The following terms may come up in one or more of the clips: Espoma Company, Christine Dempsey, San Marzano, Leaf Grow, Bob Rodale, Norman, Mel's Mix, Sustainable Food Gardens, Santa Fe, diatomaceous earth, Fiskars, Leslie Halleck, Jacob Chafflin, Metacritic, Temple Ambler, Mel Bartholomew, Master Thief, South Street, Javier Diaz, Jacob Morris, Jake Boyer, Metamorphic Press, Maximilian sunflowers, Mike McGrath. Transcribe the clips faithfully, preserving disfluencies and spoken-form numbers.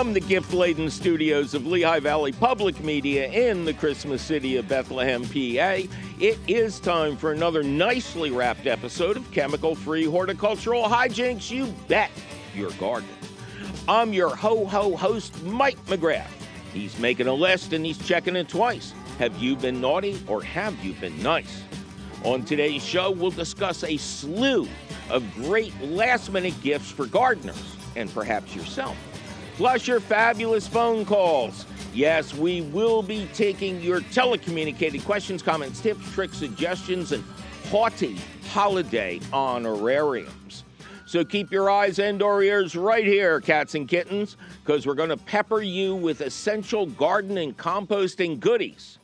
From the gift-laden studios of Lehigh Valley Public Media in the Christmas city of Bethlehem, P A, it is time for another nicely wrapped episode of Chemical Free Horticultural Hijinks You Bet Your Garden. I'm your ho-ho host, Mike McGrath. He's making a list and he's checking it twice. Have you been naughty or have you been nice? On today's show, we'll discuss a slew of great last-minute gifts for gardeners and perhaps yourself. Plus your fabulous phone calls. Yes, we will be taking your telecommunicated questions, comments, tips, tricks, suggestions, and haughty holiday honorariums. So keep your eyes and or ears right here, cats and kittens, because we're going to pepper you with essential garden and composting goodies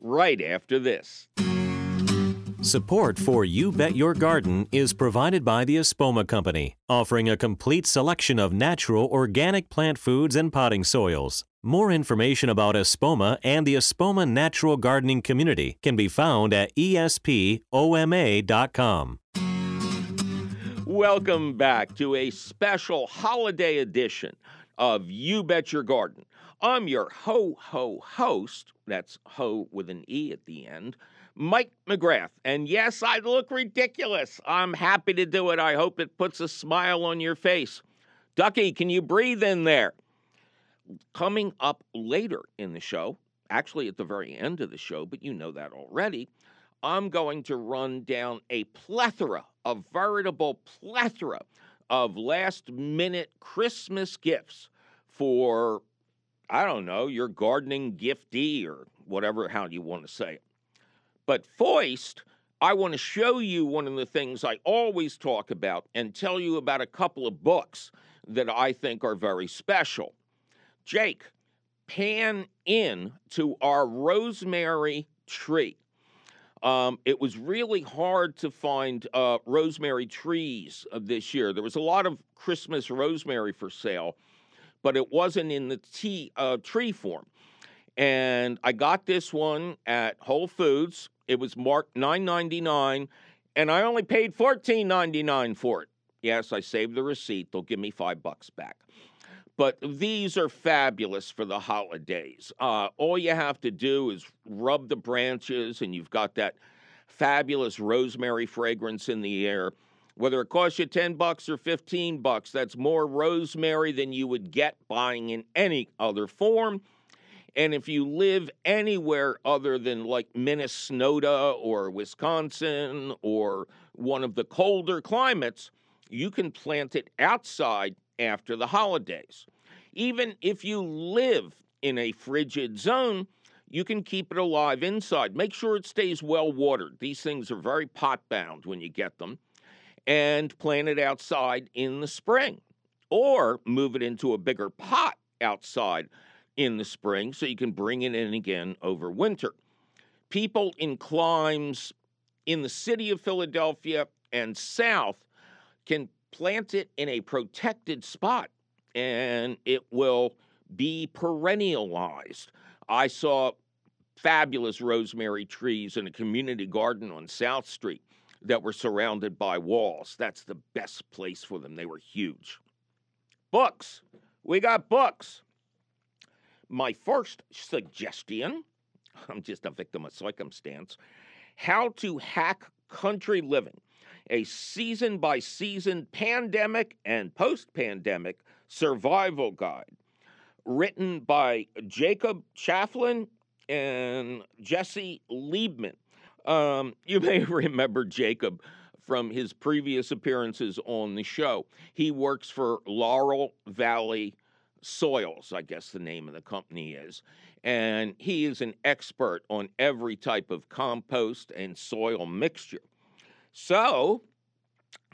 right after this. Support for You Bet Your Garden is provided by the Espoma Company, offering a complete selection of natural organic plant foods and potting soils. More information about Espoma and the Espoma Natural Gardening Community can be found at espoma dot com. Welcome back to a special holiday edition of You Bet Your Garden. I'm your ho-ho host, that's ho with an E at the end, Mike McGrath, and yes, I look ridiculous. I'm happy to do it. I hope it puts a smile on your face. Ducky, can you breathe in there? Coming up later in the show, actually at the very end of the show, but you know that already, I'm going to run down a plethora, a veritable plethora of last-minute Christmas gifts for, I don't know, your gardening giftee or whatever, how you want to say it. But first, I want to show you one of the things I always talk about and tell you about a couple of books that I think are very special. Jake, pan in to our rosemary tree. Um, it was really hard to find uh, rosemary trees this year. There was a lot of Christmas rosemary for sale, but it wasn't in the tea, uh, tree form. And I got this one at Whole Foods. It was marked nine ninety-nine, and I only paid fourteen ninety-nine for it. Yes, I saved the receipt. They'll give me five bucks back. But these are fabulous for the holidays. Uh, all you have to do is rub the branches, and you've got that fabulous rosemary fragrance in the air. Whether it costs you ten bucks or fifteen bucks, that's more rosemary than you would get buying in any other form. And if you live anywhere other than like Minnesota or Wisconsin or one of the colder climates, you can plant it outside after the holidays. Even if you live in a frigid zone, you can keep it alive inside. Make sure it stays well watered. These things are very pot bound when you get them. And plant it outside in the spring. Or move it into a bigger pot outside in the spring, so you can bring it in again over winter. People in climes in the city of Philadelphia and south can plant it in a protected spot, and it will be perennialized. I saw fabulous rosemary trees in a community garden on South Street that were surrounded by walls. That's the best place for them. They were huge. Books. We got books. My first suggestion, I'm just a victim of circumstance, How to Hack Country Living, a season-by-season pandemic and post-pandemic survival guide, written by Jacob Chafflin and Jesse Liebman. Um, you may remember Jacob from his previous appearances on the show. He works for Laurel Valley Soils, I guess the name of the company is, and he is an expert on every type of compost and soil mixture. So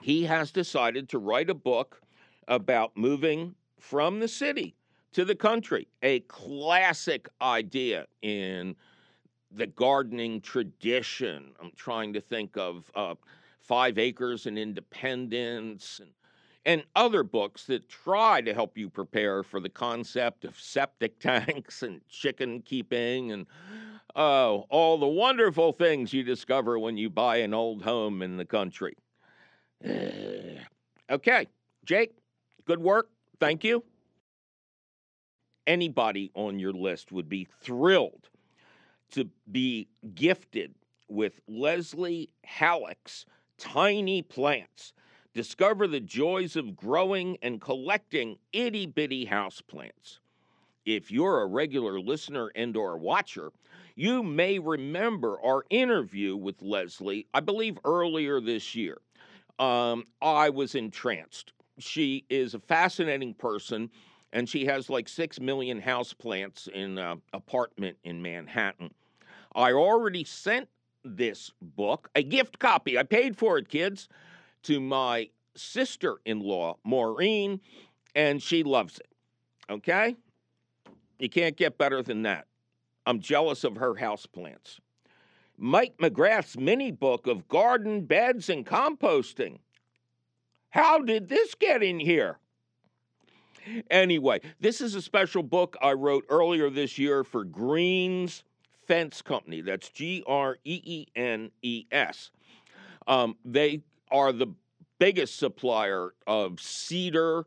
he has decided to write a book about moving from the city to the country, a classic idea in the gardening tradition. I'm trying to think of uh, Five Acres and Independence and and other books that try to help you prepare for the concept of septic tanks and chicken keeping and uh, all the wonderful things you discover when you buy an old home in the country. Okay, Jake, good work. Thank you. anybody on your list would be thrilled to be gifted with Leslie Halleck's Tiny Plants. Discover the joys of growing and collecting itty-bitty houseplants. If you're a regular listener and or watcher, you may remember our interview with Leslie, I believe earlier this year. Um, I was entranced. She is a fascinating person, and she has like six million houseplants in an apartment in Manhattan. I already sent this book, a gift copy, I paid for it, kids, to my sister-in-law, Maureen, and she loves it, okay? You can't get better than that. I'm jealous of her houseplants. Mike McGrath's mini book of garden beds and composting. How did this get in here? Anyway, this is a special book I wrote earlier this year for Greenes Fence Company. That's G R E E N E S. Um, they are the biggest supplier of cedar,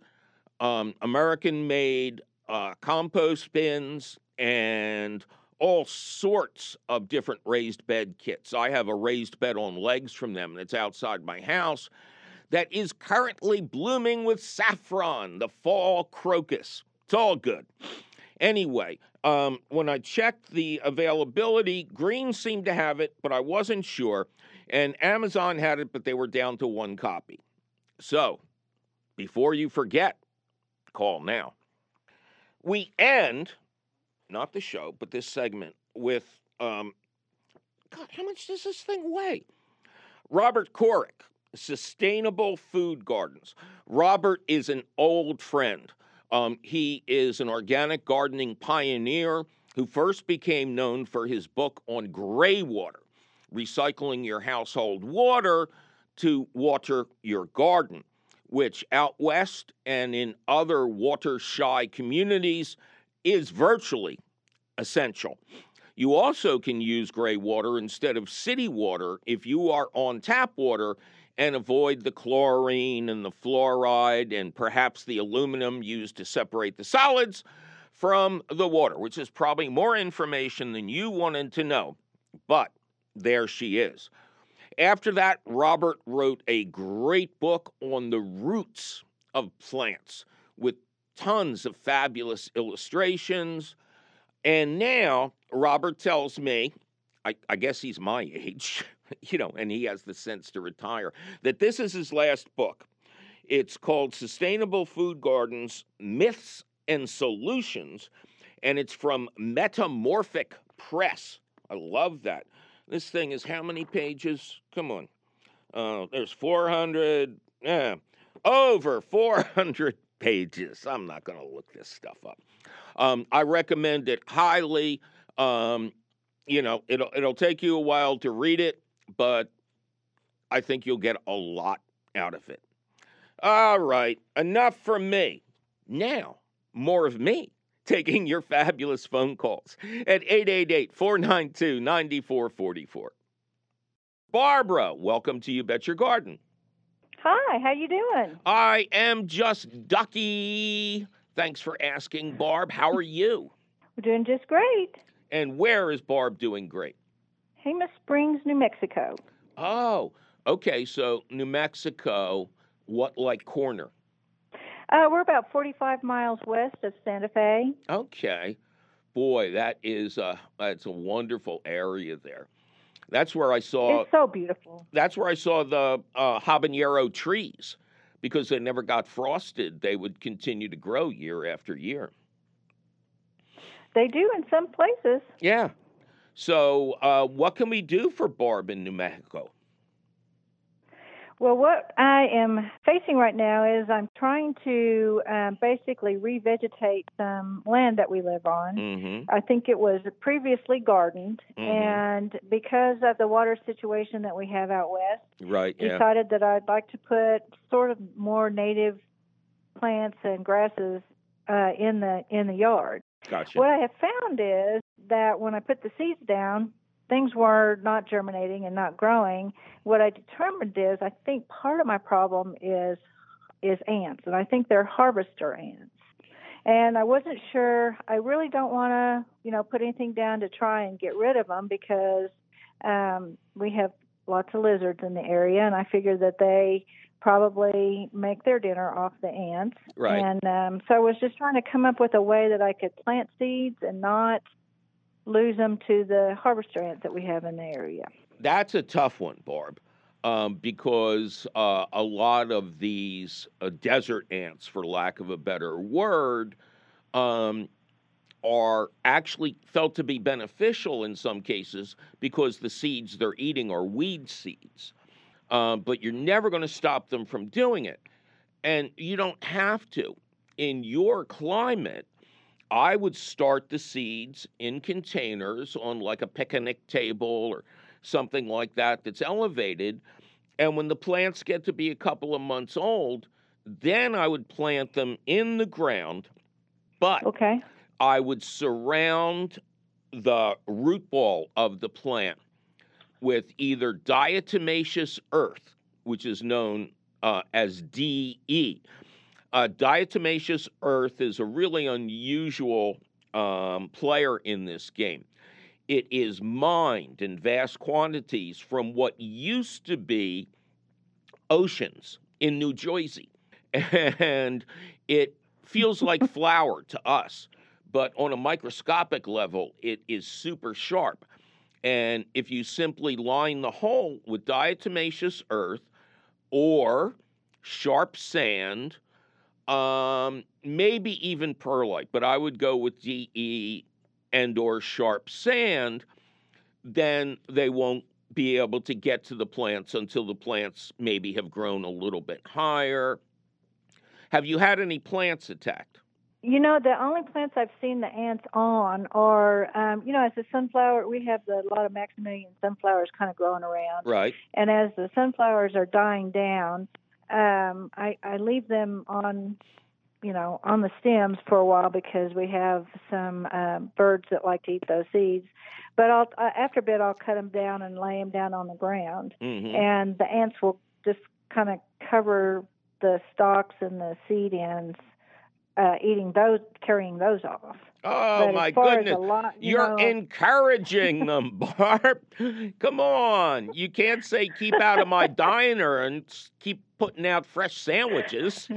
um, American-made uh, compost bins, and all sorts of different raised bed kits. I have a raised bed on legs from them that's outside my house that is currently blooming with saffron, the fall crocus. It's all good. Anyway, um, when I checked the availability, Greens seemed to have it, but I wasn't sure. And Amazon had it, but they were down to one copy. So, before you forget, call now. We end... not the show, but this segment with, um, God, how much does this thing weigh? Robert Kourik, Sustainable Food Gardens. Robert is an old friend. Um, he is an organic gardening pioneer who first became known for his book on gray water, recycling your household water to water your garden, which out west and in other water-shy communities is virtually essential. You also can use gray water instead of city water if you are on tap water and avoid the chlorine and the fluoride and perhaps the aluminum used to separate the solids from the water, which is probably more information than you wanted to know. But there she is. After that, Robert wrote a great book on the roots of plants with tons of fabulous illustrations. And now Robert tells me, I, I guess he's my age, you know, and he has the sense to retire, that this is his last book. It's called Sustainable Food Gardens, Myths and Solutions, and it's from Metamorphic Press. I love that. This thing is how many pages? Come on. Uh, there's four hundred, yeah, over four hundred pages. I'm not going to look this stuff up. Um, I recommend it highly. Um, you know, it'll, it'll take you a while to read it, but I think you'll get a lot out of it. All right, enough from me. Now, more of me taking your fabulous phone calls at eight eight eight, four nine two, nine four four four. Barbara, welcome to You Bet Your Garden. Hi, how you doing? I am just ducky. Thanks for asking, Barb. How are you? We're doing just great. And where is Barb doing great? Hemas Springs, New Mexico. Oh, okay. So New Mexico, what like corner? Uh, we're about forty-five miles west of Santa Fe. Okay. Boy, that is a, it's a wonderful area there. That's where I saw... It's so beautiful. That's where I saw the uh, habanero trees. Because they never got frosted, they would continue to grow year after year. They do in some places. Yeah. So uh, what can we do for Barb in New Mexico? Well, what I am facing right now is I'm trying to um, basically revegetate some land that we live on. Mm-hmm. I think it was previously gardened, mm-hmm. and because of the water situation that we have out west, right, yeah. decided that I'd like to put sort of more native plants and grasses uh, in the in the yard. Gotcha. What I have found is that when I put the seeds down, things were not germinating and not growing. What I determined is I think part of my problem is is ants, and I think they're harvester ants. And I wasn't sure. I really don't want to, you know, put anything down to try and get rid of them because um, we have lots of lizards in the area, and I figured that they probably make their dinner off the ants. Right. And um, so I was just trying to come up with a way that I could plant seeds and not lose them to the harvester ant that we have in the area. That's a tough one, Barb. Um, because uh, a lot of these uh, desert ants, for lack of a better word, um, are actually felt to be beneficial in some cases because the seeds they're eating are weed seeds. Um, but you're never going to stop them from doing it. And you don't have to. In your climate, I would start the seeds in containers on like a picnic table or something like that that's elevated. And when the plants get to be a couple of months old, then I would plant them in the ground. But okay. I would surround the root ball of the plant with either diatomaceous earth, which is known uh, as D E. Uh, diatomaceous earth is a really unusual um, player in this game. It is mined in vast quantities from what used to be oceans in New Jersey. And it feels like flour to us, but on a microscopic level, it is super sharp. And if you simply line the hole with diatomaceous earth or sharp sand, um, maybe even perlite, but I would go with D E and or sharp sand, then they won't be able to get to the plants until the plants maybe have grown a little bit higher. Have you had any plants attacked? You know, the only plants I've seen the ants on are, um, you know, as the sunflower, we have the, a lot of Maximilian sunflowers kind of growing around. Right. And as the sunflowers are dying down, um, I, I leave them on... you know, on the stems for a while because we have some uh, birds that like to eat those seeds. But I'll, uh, after a bit, I'll cut them down and lay them down on the ground. Mm-hmm. And the ants will just kind of cover the stalks and the seed ends, uh, eating those, carrying those off. Oh, but my goodness. Lot, you You're know... encouraging them, Barb. Come on. You can't say keep out of my diner and keep putting out fresh sandwiches.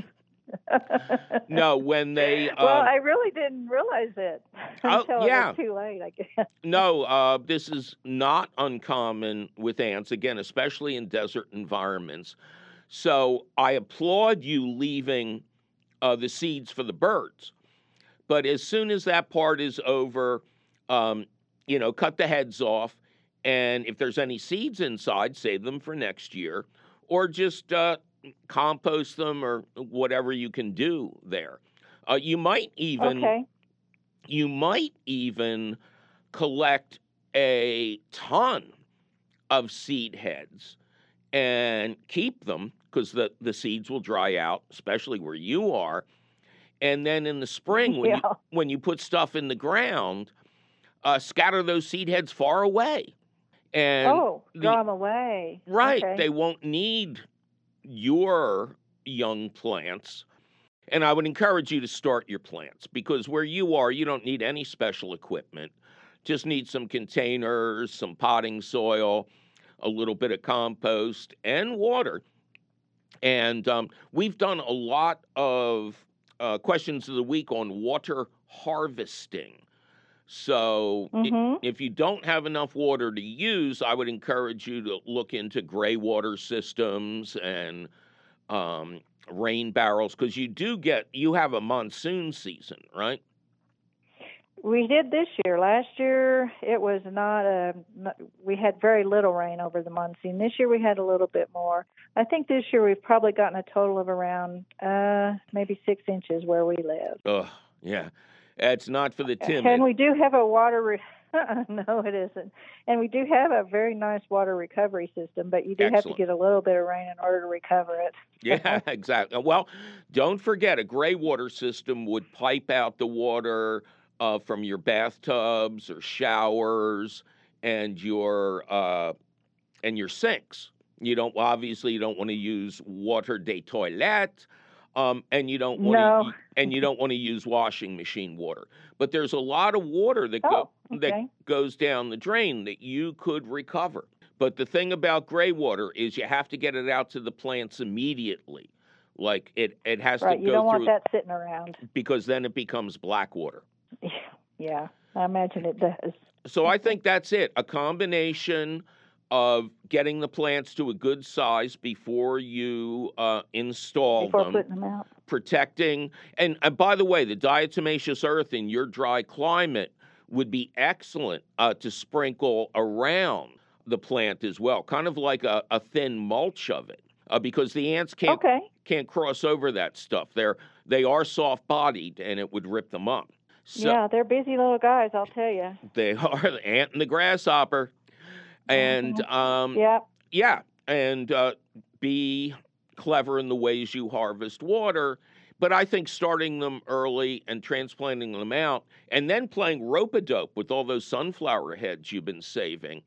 No, when they... Uh, well, I really didn't realize it until oh, yeah. it was too late, I guess. No, uh, this is not uncommon with ants, again, especially in desert environments. So I applaud you leaving uh, the seeds for the birds. But as soon as that part is over, um, you know, cut the heads off. And if there's any seeds inside, save them for next year. Or just... Uh, compost them or whatever you can do there. Uh, you might even, okay. you might even collect a ton of seed heads and keep them because the, the seeds will dry out, especially where you are. And then in the spring, when, yeah. you, when you put stuff in the ground, uh, scatter those seed heads far away. And oh, draw them away. Right. Okay. They won't need your young plants. And I would encourage you to start your plants because where you are, you don't need any special equipment. Just need some containers, some potting soil, a little bit of compost and water. And um, we've done a lot of uh, questions of the week on water harvesting. So mm-hmm. it, if you don't have enough water to use, I would encourage you to look into gray water systems and um, rain barrels because you do get, you have a monsoon season, right? We did this year. Last year, it was not a, we had very little rain over the monsoon. This year, we had a little bit more. I think this year, we've probably gotten a total of around uh, maybe six inches where we live. Oh, yeah. It's not for the timid. And we do have a water, re- no it isn't. And we do have a very nice water recovery system, but you do Excellent. have to get a little bit of rain in order to recover it. Yeah, exactly. Well, don't forget a gray water system would pipe out the water uh, from your bathtubs or showers and your uh, and your sinks. You don't obviously you don't want to use water de toilette. Um, and you don't want no. to, and you don't want to use washing machine water. But there's a lot of water that oh, go, okay. that goes down the drain that you could recover. But the thing about gray water is you have to get it out to the plants immediately. Like it, it has right. to go through. You don't want that sitting around. Because then it becomes black water. Yeah, I imagine it does. So I think that's it. A combination of getting the plants to a good size before you uh, install before them. Before putting them out. Protecting. And, and by the way, the diatomaceous earth in your dry climate would be excellent uh, to sprinkle around the plant as well, kind of like a, a thin mulch of it, uh, because the ants can't okay. can't cross over that stuff. They're, they are soft-bodied, and it would rip them up. So, yeah, they're busy little guys, I'll tell you. They are, the ant and the grasshopper. And, um, yeah. yeah, and uh, be clever in the ways you harvest water. But I think starting them early and transplanting them out and then playing rope-a-dope with all those sunflower heads you've been saving,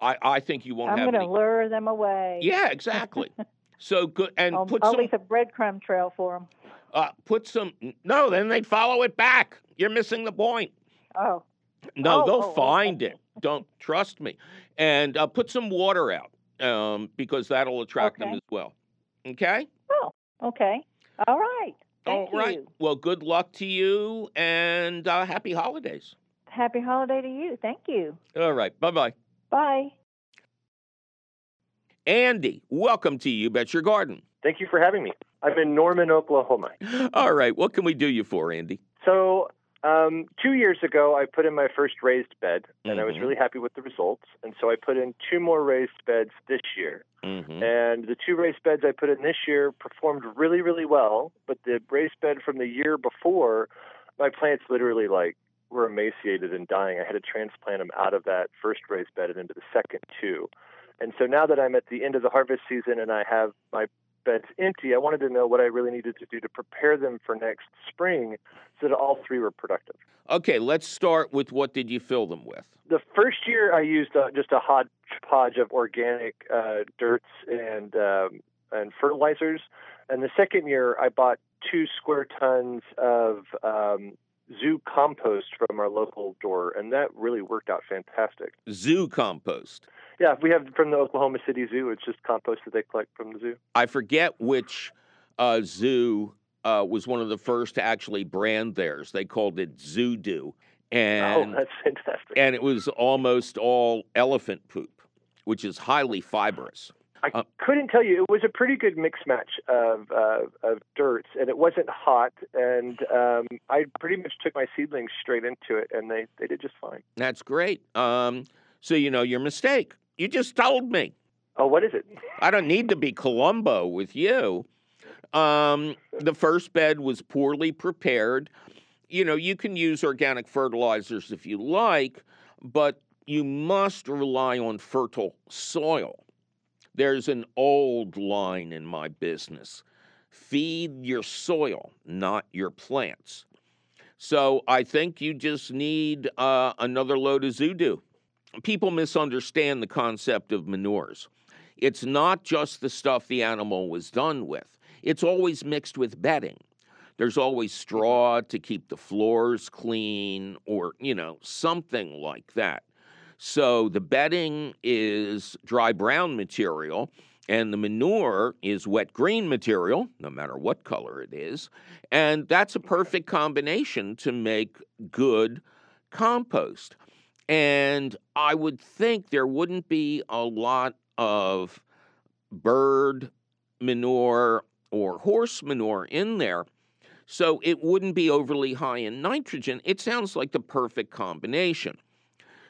I, I think you won't I'm have I'm going to lure them away. Yeah, exactly. So good. And I'll, put I'll some, leave a breadcrumb trail for them. Uh, put some, no, then they'd follow it back. You're missing the point. Oh. No, oh, they'll oh, find okay. it. Don't trust me. And uh, put some water out um, because that'll attract okay. them as well. Okay? Oh, okay. All right. Thank All right. You. Well, good luck to you and uh, happy holidays. Happy holiday to you. Thank you. All right. Bye-bye. Bye. Andy, welcome to You Bet Your Garden. Thank you for having me. I'm in Norman, Oklahoma. All right. What can we do you for, Andy? So... Um, two years ago, I put in my first raised bed, and mm-hmm. I was really happy with the results. And so I put in two more raised beds this year. Mm-hmm. And the two raised beds I put in this year performed really, really well. But the raised bed from the year before, my plants literally, like, were emaciated and dying. I had to transplant them out of that first raised bed and into the second two. And so now that I'm at the end of the harvest season and I have my beds empty, I wanted to know what I really needed to do to prepare them for next spring so that all three were productive. Okay, let's start with what did you fill them with? The first year I used uh, just a hodgepodge of organic uh, dirts and, um, and fertilizers. And the second year I bought two square tons of um, zoo compost from our local door, and that really worked out fantastic. Zoo compost? Yeah, we have from the Oklahoma City Zoo. It's just compost that they collect from the zoo. I forget which uh, zoo uh, was one of the first to actually brand theirs. They called it Zoo Doo. And, oh, that's fantastic. And it was almost all elephant poop, which is highly fibrous. I uh, couldn't tell you. It was a pretty good mix match of uh, of dirts, and it wasn't hot. And um, I pretty much took my seedlings straight into it, and they, they did just fine. That's great. Um, so you know your mistake. You just told me. Oh, what is it? I don't need to be Columbo with you. Um, the first bed was poorly prepared. You know, you can use organic fertilizers if you like, but you must rely on fertile soil. There's an old line in my business. Feed your soil, not your plants. So I think you just need uh, another load of Zoo Doo. People misunderstand the concept of manures. It's not just the stuff the animal was done with. It's always mixed with bedding. There's always straw to keep the floors clean or, you know, something like that. So the bedding is dry brown material, and the manure is wet green material, no matter what color it is. And that's a perfect combination to make good compost. And I would think there wouldn't be a lot of bird manure or horse manure in there, so it wouldn't be overly high in nitrogen. It sounds like the perfect combination.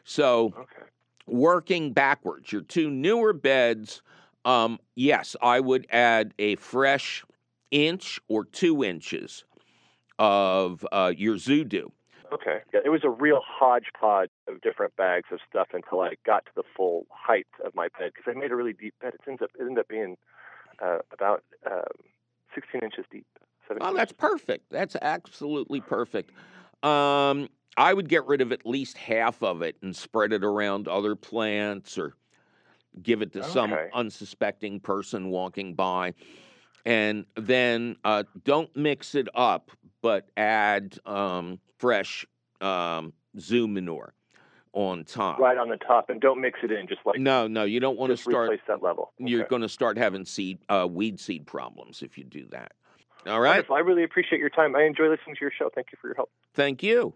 So okay. working backwards, your two newer beds, um, yes, I would add a fresh inch or two inches of uh, your Zoo Doo. Okay. Yeah, it was a real hodgepodge of different bags of stuff until I got to the full height of my bed because I made a really deep bed. It ends up it ended up being uh, about um, sixteen inches deep. Oh, that's perfect. That's absolutely perfect. Um, I would get rid of at least half of it and spread it around other plants or give it to okay. some unsuspecting person walking by. and then uh, don't mix it up, but add um, fresh um, zoo manure on top. Right on the top, and don't mix it in. Just like no, no, you don't want to start replace that level. Okay. You're going to start having seed uh, weed seed problems if you do that. All right. Wonderful. I really appreciate your time. I enjoy listening to your show. Thank you for your help. Thank you.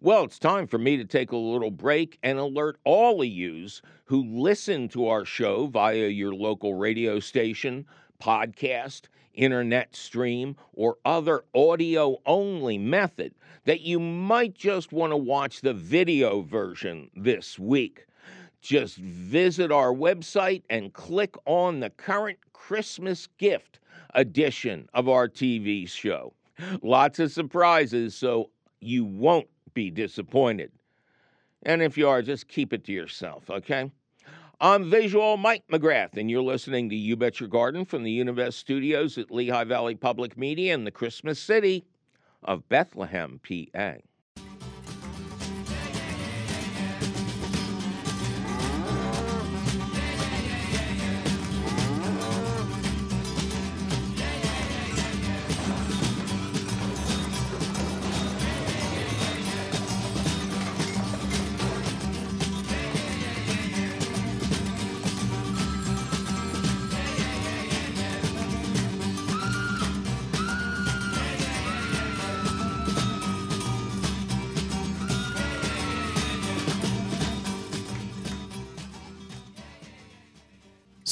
Well, it's time for me to take a little break and alert all of yous who listen to our show via your local radio station, podcast, internet stream, or other audio-only method that you might just want to watch the video version this week. Just visit our website and click on the current Christmas gift edition of our T V show. Lots of surprises, so you won't be disappointed. And if you are, just keep it to yourself, okay? I'm Visual Mike McGrath, and you're listening to You Bet Your Garden from the Univest Studios at Lehigh Valley Public Media in the Christmas city of Bethlehem, P A.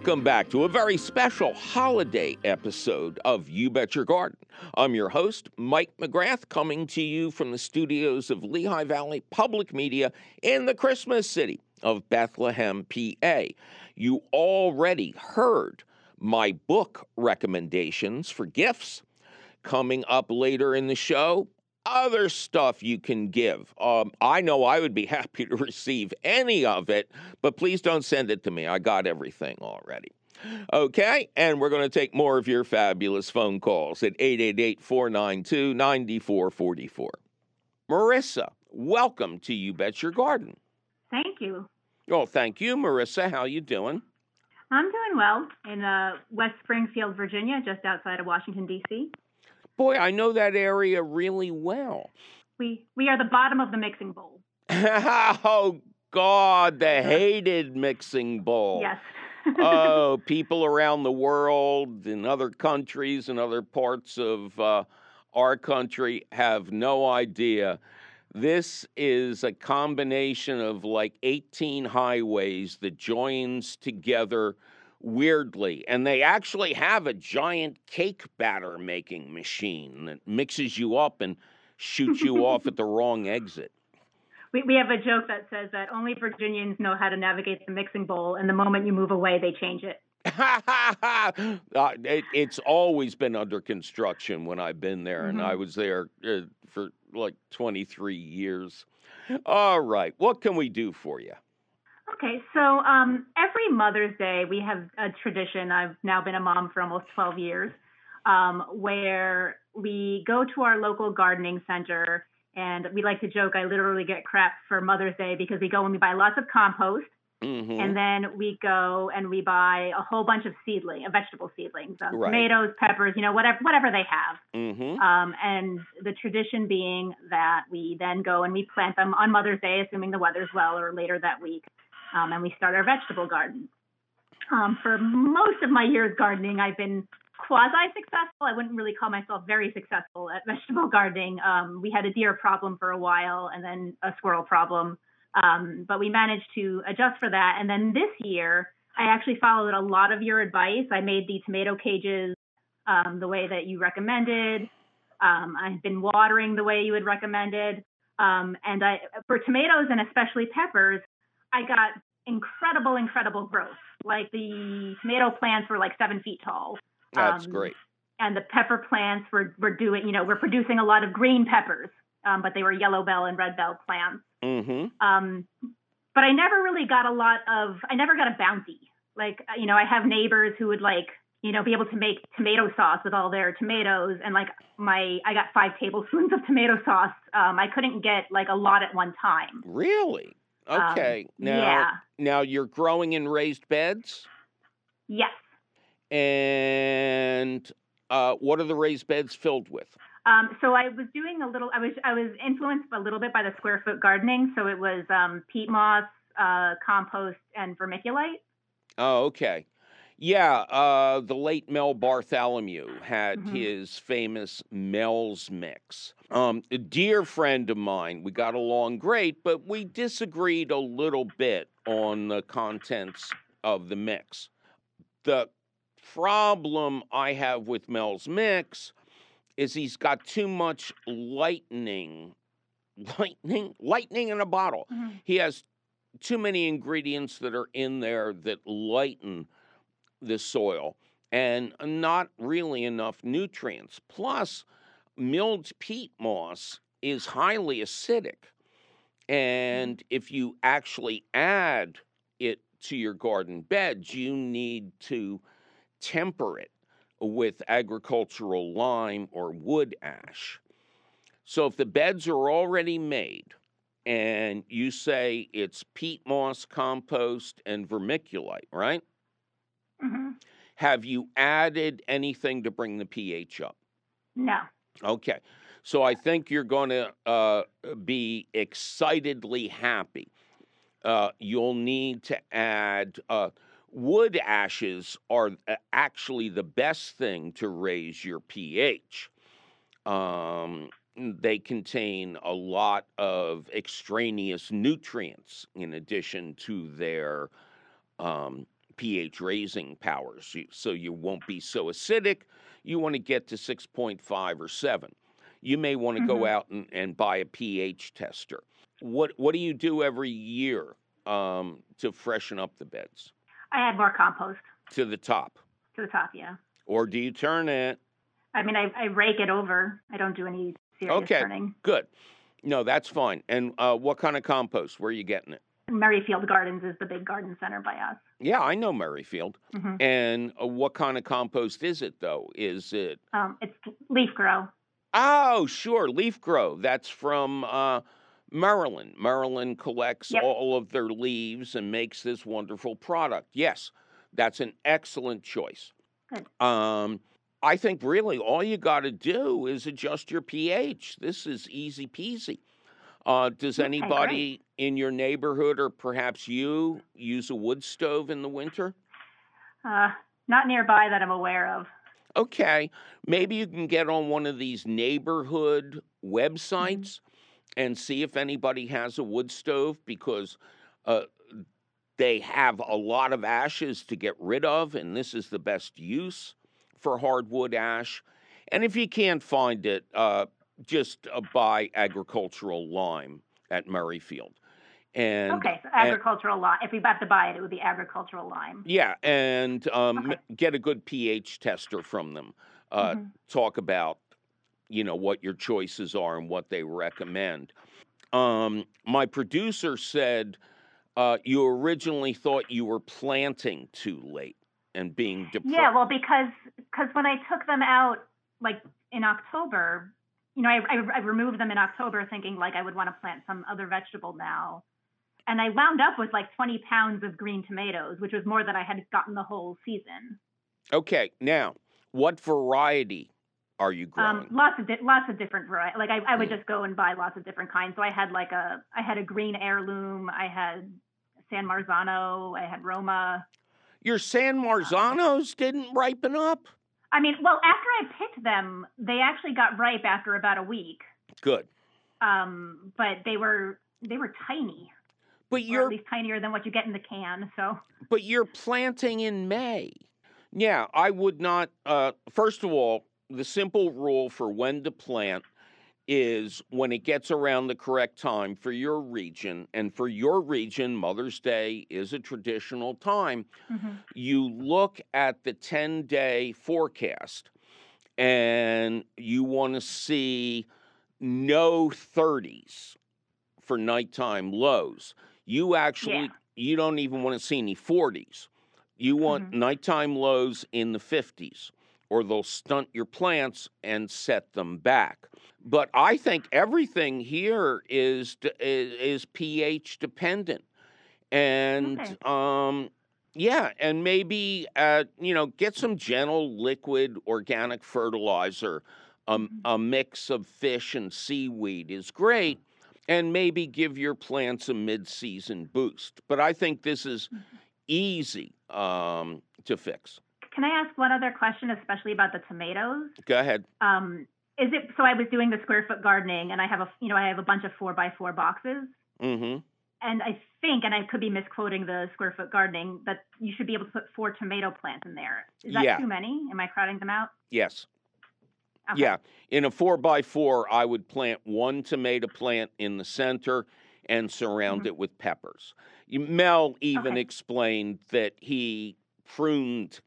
Welcome back to a very special holiday episode of You Bet Your Garden. I'm your host, Mike McGrath, coming to you from the studios of Lehigh Valley Public Media in the Christmas city of Bethlehem, P A. You already heard my book recommendations for gifts. Coming up later in the show, other stuff you can give. Um, I know I would be happy to receive any of it, but please don't send it to me. I got everything already. Okay, and we're going to take more of your fabulous phone calls at eight eight eight, four nine two, nine four four four. Marissa, welcome to You Bet Your Garden. Thank you. Oh, thank you, Marissa. How you doing? I'm doing well in uh, West Springfield, Virginia, just outside of Washington, D C Boy, I know that area really well. We we are the bottom of the mixing bowl. Oh, God, the hated mixing bowl. Yes. Oh, people around the world, in other countries, and other parts of uh, our country have no idea. This is a combination of like eighteen highways that joins together weirdly, and they actually have a giant cake batter making machine that mixes you up and shoots you off at the wrong exit. We we have a joke that says that only Virginians know how to navigate the mixing bowl, and the moment you move away, they change it. uh, it it's always been under construction when I've been there, mm-hmm. and I was there uh, for like twenty-three years. All right, what can we do for you? Okay, so um, every Mother's Day, we have a tradition. I've now been a mom for almost twelve years, um, where we go to our local gardening center, and we like to joke, I literally get crap for Mother's Day because we go and we buy lots of compost, mm-hmm. and then we go and we buy a whole bunch of seedling, vegetable seedlings, uh, right. tomatoes, peppers, you know, whatever whatever they have. Mm-hmm. Um, and the tradition being that we then go and we plant them on Mother's Day, assuming the weather's well, or later that week. Um, and we start our vegetable garden. Um, for most of my years gardening, I've been quasi-successful. I wouldn't really call myself very successful at vegetable gardening. Um, we had a deer problem for a while and then a squirrel problem. Um, but we managed to adjust for that. And then this year, I actually followed a lot of your advice. I made the tomato cages um, the way that you recommended. Um, I've been watering the way you had recommended. Um, and I, for tomatoes and especially peppers, I got incredible, incredible growth. Like the tomato plants were like seven feet tall. That's um, great. And the pepper plants were, were doing, you know, we're producing a lot of green peppers, um, but they were yellow bell and red bell plants. Mm-hmm. Um, but I never really got a lot of, I never got a bounty. Like, you know, I have neighbors who would like, you know, be able to make tomato sauce with all their tomatoes. And like my, I got five tablespoons of tomato sauce. Um, I couldn't get like a lot at one time. Really? Okay. Um, now, yeah. Now you're growing in raised beds? Yes. And uh, what are the raised beds filled with? Um, so I was doing a little, I was, I was influenced a little bit by the square foot gardening. So it was um, peat moss, uh, compost, and vermiculite. Oh, okay. Yeah, uh, the late Mel Bartholomew had mm-hmm. his famous Mel's Mix. Um, a dear friend of mine, we got along great, but we disagreed a little bit on the contents of the mix. The problem I have with Mel's Mix is he's got too much lightning, lightning, lightning in a bottle. Mm-hmm. He has too many ingredients that are in there that lighten the soil, and not really enough nutrients. Plus, milled peat moss is highly acidic. And if you actually add it to your garden beds, you need to temper it with agricultural lime or wood ash. So if the beds are already made and you say it's peat moss, compost, and vermiculite, right? Mm-hmm. Have you added anything to bring the pH up? No. Okay. So I think you're going to uh, be excitedly happy. Uh, you'll need to add uh, wood ashes are actually the best thing to raise your pH. Um, they contain a lot of extraneous nutrients in addition to their um pH raising powers, so you won't be so acidic. You want to get to six point five or seven. You may want to mm-hmm. go out and, and buy a pH tester. What what do you do every year um, to freshen up the beds? I add more compost. To the top? To the top, yeah. Or do you turn it? I mean, I, I rake it over. I don't do any serious okay, turning. Good. No, that's fine. And uh, what kind of compost? Where are you getting it? Merrifield Gardens is the big garden center by us. Yeah, I know Merrifield. Mm-hmm. And uh, what kind of compost is it, though? Is it? Um, it's Leaf Grow. Oh, sure, Leaf Grow. That's from uh, Maryland. Maryland collects yep. all of their leaves and makes this wonderful product. Yes, that's an excellent choice. Good. Um, I think really all you got to do is adjust your pH. This is easy peasy. Uh, does anybody in your neighborhood or perhaps you use a wood stove in the winter? Uh, not nearby that I'm aware of. Okay. Maybe you can get on one of these neighborhood websites mm-hmm. and see if anybody has a wood stove, because uh, they have a lot of ashes to get rid of, and this is the best use for hardwood ash. And if you can't find it, uh, just uh, buy agricultural lime at Murrayfield. And, okay, so agricultural lime. If we have to buy it, it would be agricultural lime. Yeah, and um, okay. get a good pH tester from them. Uh, mm-hmm. Talk about, you know, what your choices are and what they recommend. Um, my producer said uh, you originally thought you were planting too late and being depressed. Yeah, well, because cause when I took them out, like, in October... You know, I, I, I removed them in October thinking like I would want to plant some other vegetable now. And I wound up with like twenty pounds of green tomatoes, which was more than I had gotten the whole season. Okay. Now, what variety are you growing? Um, lots of, di- lots of different varieties. Like I, I would just go and buy lots of different kinds. So I had like a, I had a green heirloom. I had San Marzano. I had Roma. Your San Marzanos um, didn't ripen up? I mean, well, after I picked them, they actually got ripe after about a week. Good. Um, but they were they were tiny. But you're or at least tinier than what you get in the can. So. But you're planting in May. Yeah, I would not. Uh, first of all, the simple rule for when to plant is when it gets around the correct time for your region, and for your region, Mother's Day is a traditional time, mm-hmm. you look at the ten-day forecast, and you want to see no thirties for nighttime lows. You actually, yeah. you don't even want to see any forties. You want mm-hmm. nighttime lows in the fifties, or they'll stunt your plants and set them back. But I think everything here is is, is pH dependent, and okay. um, yeah, and maybe uh, you know get some gentle liquid organic fertilizer. Um, a mix of fish and seaweed is great, and maybe give your plants a mid-season boost. But I think this is easy um, to fix. Can I ask one other question, especially about the tomatoes? Go ahead. Um, is it so? I was doing the square foot gardening, and I have a you know I have a bunch of four by four boxes. Mm-hmm. And I think, and I could be misquoting the square foot gardening, that you should be able to put four tomato plants in there. Is that yeah. too many? Am I crowding them out? Yes. Okay. Yeah. In a four by four, I would plant one tomato plant in the center and surround mm-hmm. it with peppers. Mel even okay. explained that he pruned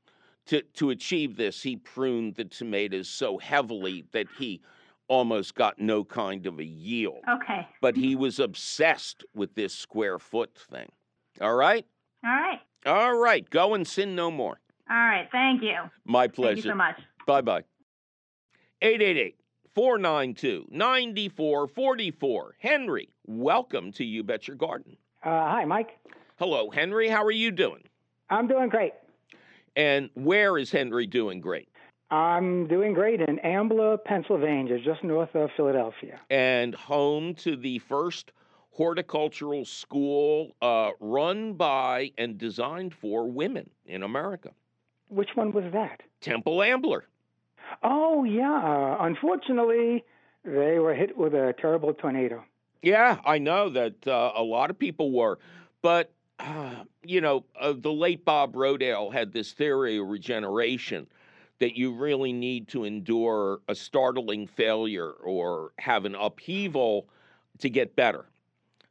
to, to achieve this. He pruned the tomatoes so heavily that he almost got no kind of a yield. Okay. But he was obsessed with this square foot thing. All right. All right. All right. Go and sin no more. All right. Thank you. My pleasure. Thank you so much. Bye-bye. eight eight eight, four nine two, nine four four four. Henry, welcome to You Bet Your Garden. Uh, hi, Mike. Hello, Henry. How are you doing? I'm doing great. And where is Henry doing great? I'm doing great in Ambler, Pennsylvania, just north of Philadelphia. And home to the first horticultural school uh, run by and designed for women in America. Which one was that? Temple Ambler. Oh, yeah. Unfortunately, they were hit with a terrible tornado. Yeah, I know that uh, a lot of people were. But, uh, you know, uh, the late Bob Rodale had this theory of regeneration that you really need to endure a startling failure or have an upheaval to get better.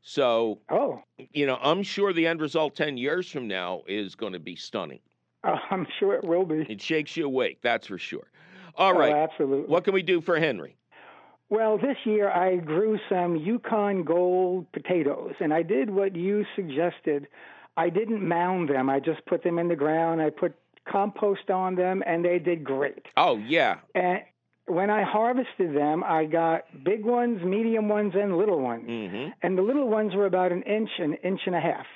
So, oh. you know, I'm sure the end result ten years from now is going to be stunning. Uh, I'm sure it will be. It shakes you awake, that's for sure. All right. Oh, absolutely. What can we do for Henry? Well, this year I grew some Yukon Gold potatoes, and I did what you suggested. I didn't mound them. I just put them in the ground. I put compost on them, and they did great. Oh, yeah. And when I harvested them, I got big ones, medium ones, and little ones. Mm-hmm. And the little ones were about an inch, an inch and a half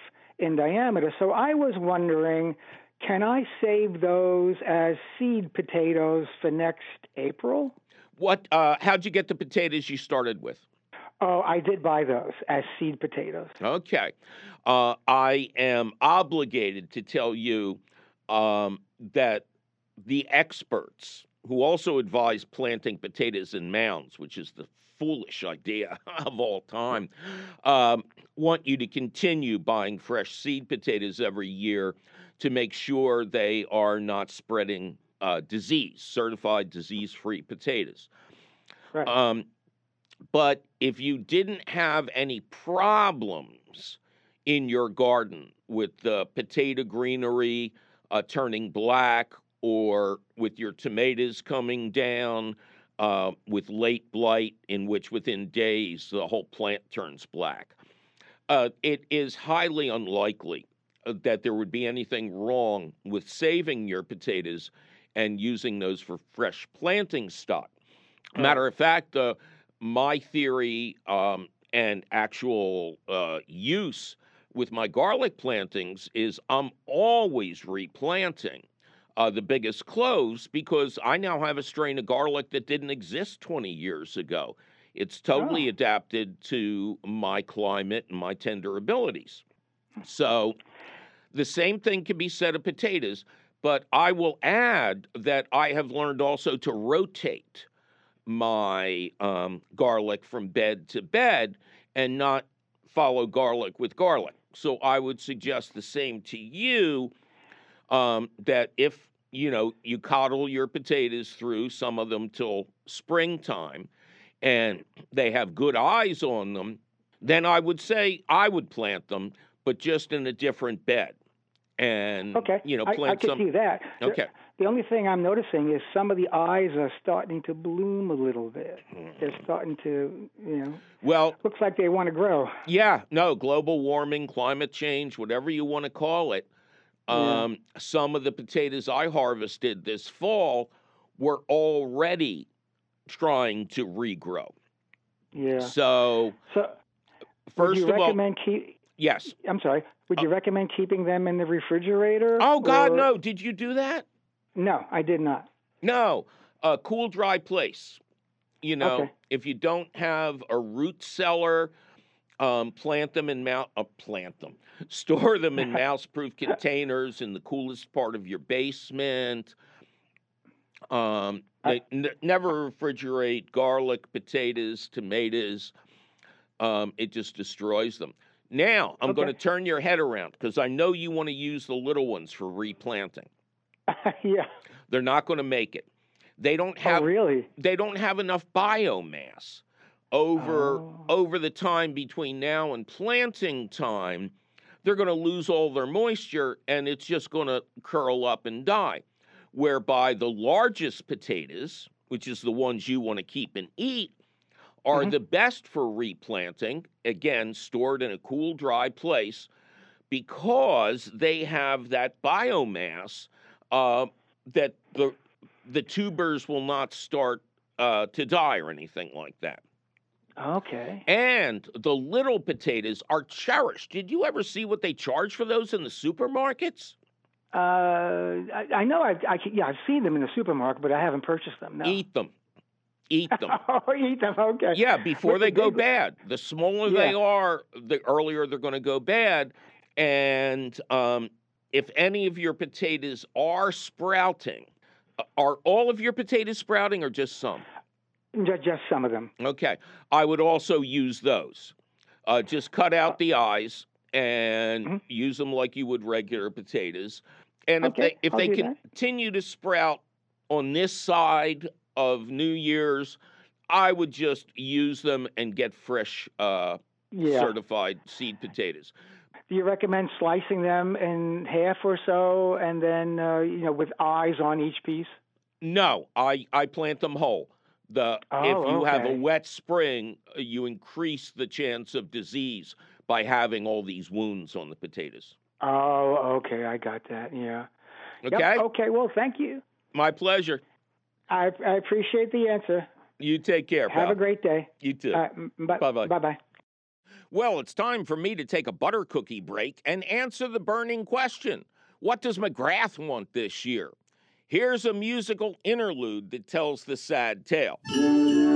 in diameter. So I was wondering, can I save those as seed potatoes for next April? What? Uh, how'd you get the potatoes you started with? Oh, I did buy those as seed potatoes. Okay. Uh, I am obligated to tell you um, that the experts who also advise planting potatoes in mounds, which is the foolish idea of all time, um, want you to continue buying fresh seed potatoes every year to make sure they are not spreading uh, disease, certified disease-free potatoes. Right. Um, but if you didn't have any problems in your garden with the potato greenery uh, turning black, or with your tomatoes coming down, uh, with late blight, in which within days the whole plant turns black, uh, it is highly unlikely that there would be anything wrong with saving your potatoes and using those for fresh planting stock. Matter of fact, uh, my theory um, and actual uh, use with my garlic plantings is I'm always replanting uh, the biggest cloves, because I now have a strain of garlic that didn't exist twenty years ago. It's totally oh. adapted to my climate and my tender abilities. So the same thing can be said of potatoes, but I will add that I have learned also to rotate my um, garlic from bed to bed and not follow garlic with garlic. So I would suggest the same to you, um, that if, you know, you coddle your potatoes through some of them till springtime, and they have good eyes on them, then I would say I would plant them, but just in a different bed. And, okay. you know, plant I, I can some... see that. Okay. The, the only thing I'm noticing is some of the eyes are starting to bloom a little bit. Mm. They're starting to, you know, well, looks like they want to grow. Yeah. No, global warming, climate change, whatever you want to call it. Yeah. Um, some of the potatoes I harvested this fall were already trying to regrow. Yeah. So, so first would you of recommend all... Keep, yes. I'm sorry. Would you recommend keeping them in the refrigerator? Oh, God, or... no. Did you do that? No, I did not. No. A cool, dry place. You know, okay. if you don't have a root cellar, um, plant them in mouse, uh, plant them, store them in mouse-proof containers in the coolest part of your basement. Um, I... n- never refrigerate garlic, potatoes, tomatoes. Um, it just destroys them. Now, I'm okay. going to turn your head around because I know you want to use the little ones for replanting. yeah. They're not going to make it. They don't have oh, really? They don't have enough biomass over oh. over the time between now and planting time. They're going to lose all their moisture and it's just going to curl up and die. Whereby the largest potatoes, which is the ones you want to keep and eat, are mm-hmm. the best for replanting, again, stored in a cool, dry place, because they have that biomass uh, that the the tubers will not start uh, to die or anything like that. Okay. And the little potatoes are cherished. Did you ever see what they charge for those in the supermarkets? Uh, I, I know, I've, I, yeah, I've seen them in the supermarket, but I haven't purchased them. No. Eat them. Eat them. oh, eat them, okay. Yeah, before they go bad. The smaller yeah. they are, the earlier they're going to go bad. And um, if any of your potatoes are sprouting, are all of your potatoes sprouting or just some? Just some of them. Okay. I would also use those. Uh, just cut out the eyes and mm-hmm. use them like you would regular potatoes. And okay, if they, if they continue that. to sprout on this side of New Year's, I would just use them and get fresh uh, yeah. certified seed potatoes. Do you recommend slicing them in half or so and then, uh, you know, with eyes on each piece? No, I, I plant them whole. The oh, If you okay. have a wet spring, you increase the chance of disease by having all these wounds on the potatoes. Oh, okay, I got that, yeah. Okay? Yep, okay, well, thank you. My pleasure. I, I appreciate the answer. You take care, pal. Have a great day. You too. Uh, bye, Bye-bye. Bye-bye. Well, it's time for me to take a butter cookie break and answer the burning question. What does McGrath want this year? Here's a musical interlude that tells the sad tale. Thank you.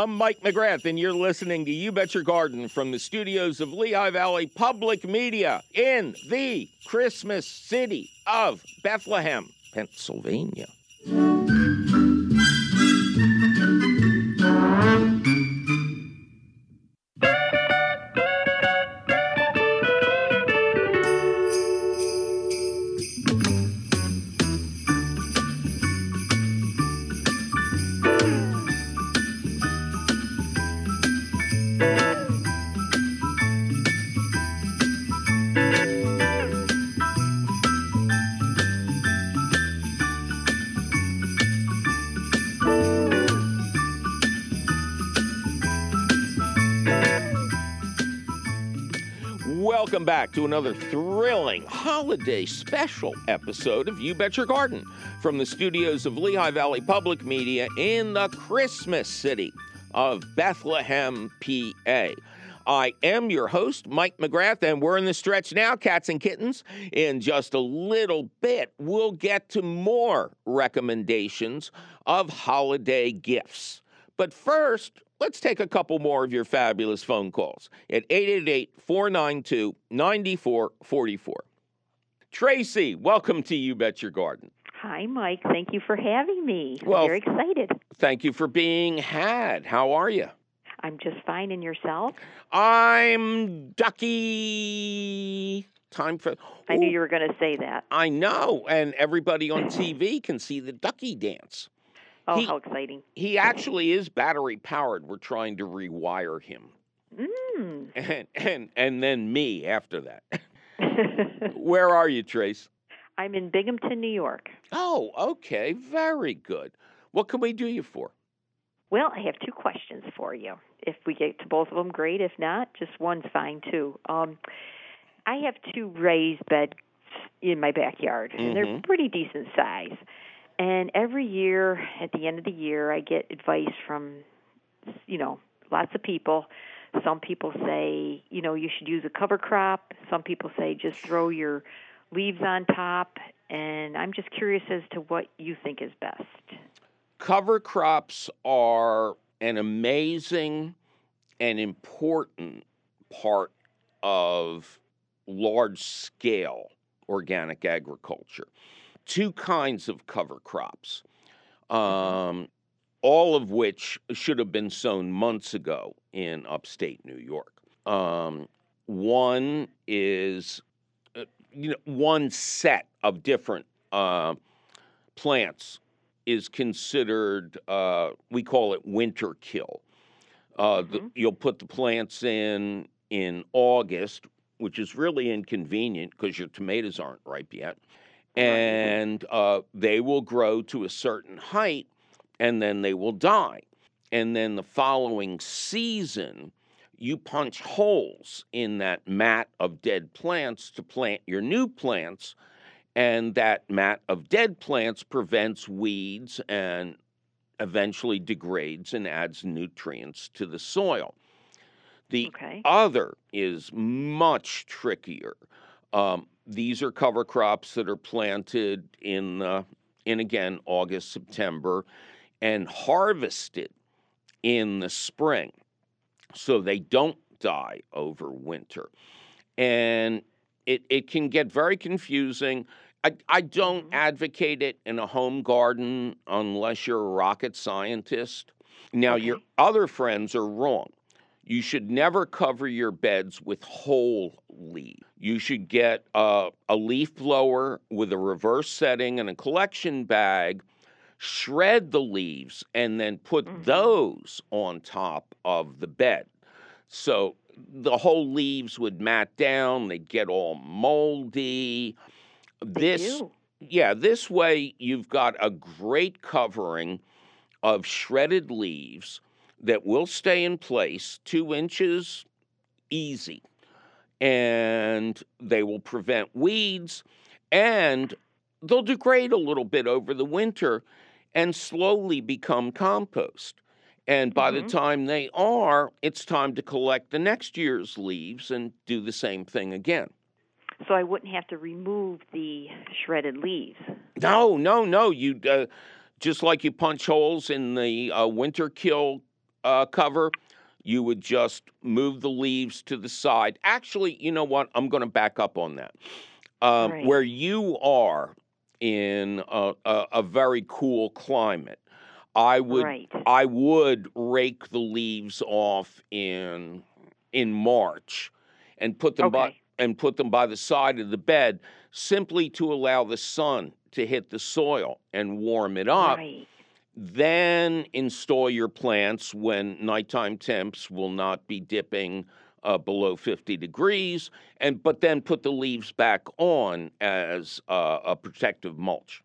I'm Mike McGrath, and you're listening to You Bet Your Garden from the studios of Lehigh Valley Public Media in the Christmas city of Bethlehem, Pennsylvania. Welcome back to another thrilling holiday special episode of You Bet Your Garden from the studios of Lehigh Valley Public Media in the Christmas city of Bethlehem, P A. I am your host, Mike McGrath, and we're in the stretch now, cats and kittens. In just a little bit, we'll get to more recommendations of holiday gifts. But first, let's take a couple more of your fabulous phone calls at eight eight eight, four nine two, nine four four four. Tracy, welcome to You Bet Your Garden. Hi, Mike. Thank you for having me. Well, I'm very excited. Thank you for being had. How are you? I'm just fine. And yourself? I'm ducky. Time for. Ooh, I knew you were going to say that. I know. And everybody on T V can see the ducky dance. Oh, he, how exciting. He actually is battery powered. We're trying to rewire him. Mm. And, and and then me after that. Where are you, Trace? I'm in Binghamton, New York. Oh, okay. Very good. What can we do you for? Well, I have two questions for you. If we get to both of them, great. If not, just one's fine, too. Um, I have two raised beds in my backyard, mm-hmm. and they're pretty decent size. And every year, at the end of the year, I get advice from, you know, lots of people. Some people say, you know, you should use a cover crop. Some people say just throw your leaves on top. And I'm just curious as to what you think is best. Cover crops are an amazing and important part of large-scale organic agriculture. Two kinds of cover crops, um, all of which should have been sown months ago in upstate New York. Um, one is, uh, you know, one set of different uh, plants is considered, uh, we call it winter kill. Uh, mm-hmm. the, you'll put the plants in in August, which is really inconvenient because your tomatoes aren't ripe yet. And uh, they will grow to a certain height, and then they will die. And then the following season, you punch holes in that mat of dead plants to plant your new plants, and that mat of dead plants prevents weeds and eventually degrades and adds nutrients to the soil. The okay. other is much trickier. Um, These are cover crops that are planted in, uh, in again, August, September, and harvested in the spring so they don't die over winter. And it, it can get very confusing. I, I don't advocate it in a home garden unless you're a rocket scientist. Now, okay. your other friends are wrong. You should never cover your beds with whole leaves. You should get a, a leaf blower with a reverse setting and a collection bag, shred the leaves, and then put mm-hmm. those on top of the bed. So the whole leaves would mat down. They'd get all moldy. This, yeah, this way you've got a great covering of shredded leaves that will stay in place, two inches, easy. And they will prevent weeds, and they'll degrade a little bit over the winter and slowly become compost. And by mm-hmm. the time they are, it's time to collect the next year's leaves and do the same thing again. So I wouldn't have to remove the shredded leaves? No, no, no. You uh, just like you punch holes in the uh, winter kill uh, cover, you would just move the leaves to the side. Actually, you know what? I'm going to back up on that. Um, right. Where you are in a, a, a very cool climate, I would right. I would rake the leaves off in in March and put them okay. by and put them by the side of the bed, simply to allow the sun to hit the soil and warm it up. Right. Then install your plants when nighttime temps will not be dipping uh, below fifty degrees, and but then put the leaves back on as uh, a protective mulch.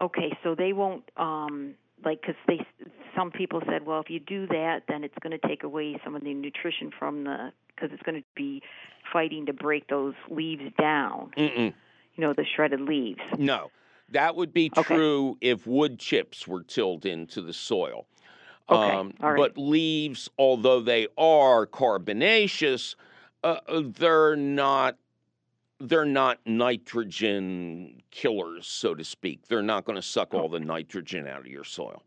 Okay, so they won't um, like because they. Some people said, well, if you do that, then it's going to take away some of the nutrition from the because it's going to be fighting to break those leaves down. Mm-mm. You know, the shredded leaves. No. That would be okay. true if wood chips were tilled into the soil. Okay. Um, All right. But leaves, although they are carbonaceous, uh, they're not they're not nitrogen killers, so to speak. They're not going to suck all the nitrogen out of your soil.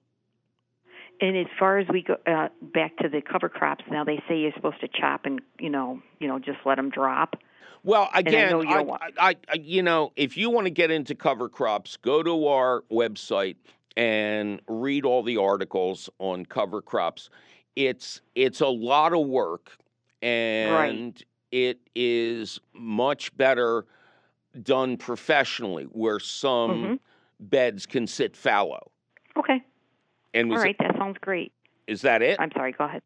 And as far as we go uh, back to the cover crops, now they say you're supposed to chop and you know you know just let them drop. Well, again, I know, I, I, I, you know, if you want to get into cover crops, go to our website and read all the articles on cover crops. It's it's a lot of work, and right. it is much better done professionally, where some mm-hmm. beds can sit fallow. Okay. And was all right, it, that sounds great. Is that it? I'm sorry. Go ahead.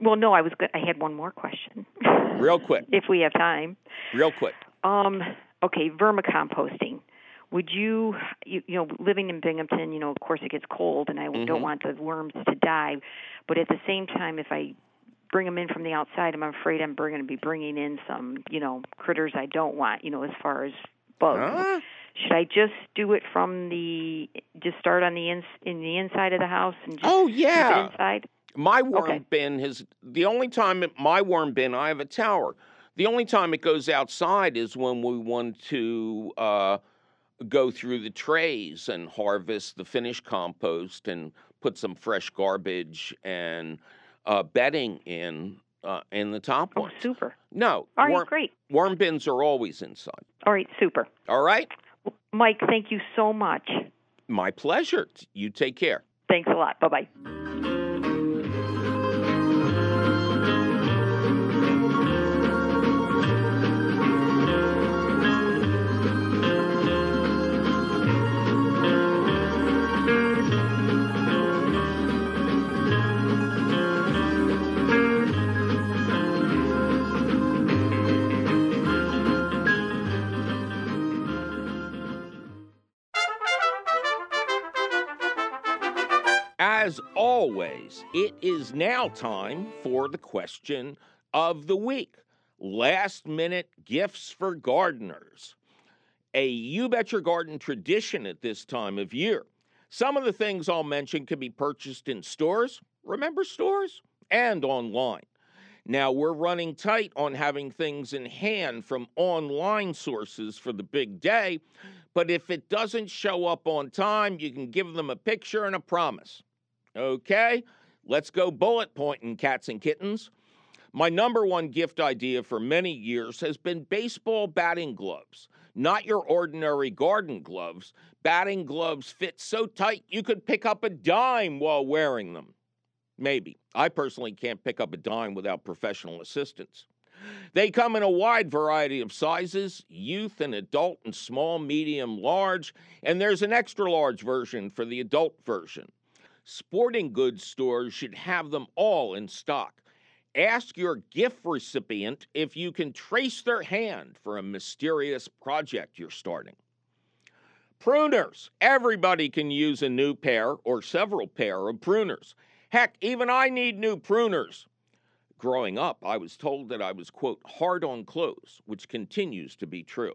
Well, no, I was. Good. I had one more question. Real quick. If we have time. Real quick. Um, okay, vermicomposting. Would you, you, you know, living in Binghamton, you know, of course it gets cold, and I mm-hmm. don't want the worms to die. But at the same time, if I bring them in from the outside, I'm afraid I'm going to be bringing in some, you know, critters I don't want, you know, as far as bugs. Huh? Should I just do it from the, just start on the in, in the inside of the house and just oh, yeah. keep it inside? My worm okay. bin has, the only time it, my worm bin, I have a tower. The only time it goes outside is when we want to uh, go through the trays and harvest the finished compost and put some fresh garbage and uh, bedding in uh, in the top oh, ones. Oh, super. No. All right, worm, great. Worm bins are always inside. All right, super. All right. Mike, thank you so much. My pleasure. You take care. Thanks a lot. Bye-bye. As always, it is now time for the question of the week. Last-minute gifts for gardeners. A You Bet Your Garden tradition at this time of year. Some of the things I'll mention can be purchased in stores, remember stores, and online. Now, we're running tight on having things in hand from online sources for the big day, but if it doesn't show up on time, you can give them a picture and a promise. Okay, let's go bullet pointing, cats and kittens. My number one gift idea for many years has been baseball batting gloves. Not your ordinary garden gloves. Batting gloves fit so tight you could pick up a dime while wearing them. Maybe. I personally can't pick up a dime without professional assistance. They come in a wide variety of sizes, youth and adult and small, medium, large, and there's an extra large version for the adult version. Sporting goods stores should have them all in stock. Ask your gift recipient if you can trace their hand for a mysterious project you're starting. Pruners. Everybody can use a new pair or several pair of pruners. Heck, even I need new pruners. Growing up, I was told that I was, quote, hard on clothes, which continues to be true.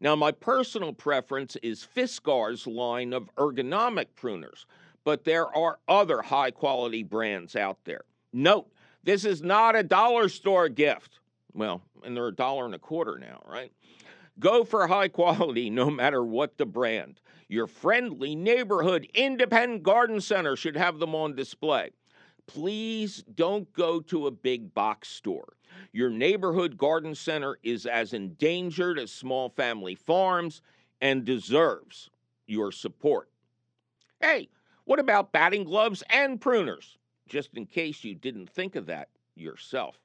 Now, my personal preference is Fiskars line of ergonomic pruners, but there are other high-quality brands out there. Note, this is not a dollar store gift. Well, and they're a dollar and a quarter now, right? Go for high quality no matter what the brand. Your friendly neighborhood independent garden center should have them on display. please don't go to a big box store. Your neighborhood garden center is as endangered as small family farms and deserves your support. Hey, what about batting gloves and pruners? Just in case you didn't think of that yourself.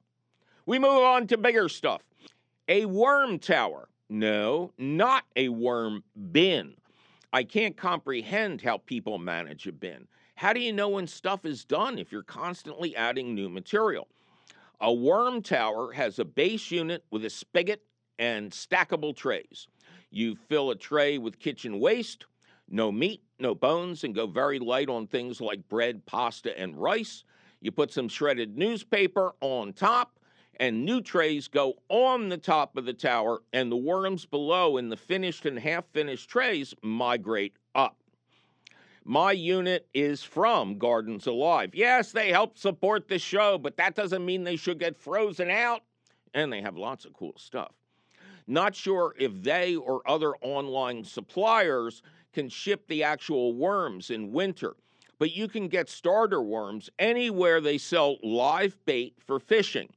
We move on to bigger stuff. A worm tower. No, not a worm bin. I can't comprehend how people manage a bin. How do you know when stuff is done if you're constantly adding new material? A worm tower has a base unit with a spigot and stackable trays. You fill a tray with kitchen waste, no meat, no bones, and go very light on things like bread, pasta, and rice. You put some shredded newspaper on top, and new trays go on the top of the tower, and the worms below in the finished and half-finished trays migrate up. My unit is from Gardens Alive. Yes, they help support the show, but that doesn't mean they should get frozen out. And they have lots of cool stuff. Not sure if they or other online suppliers can ship the actual worms in winter, but you can get starter worms anywhere they sell live bait for fishing.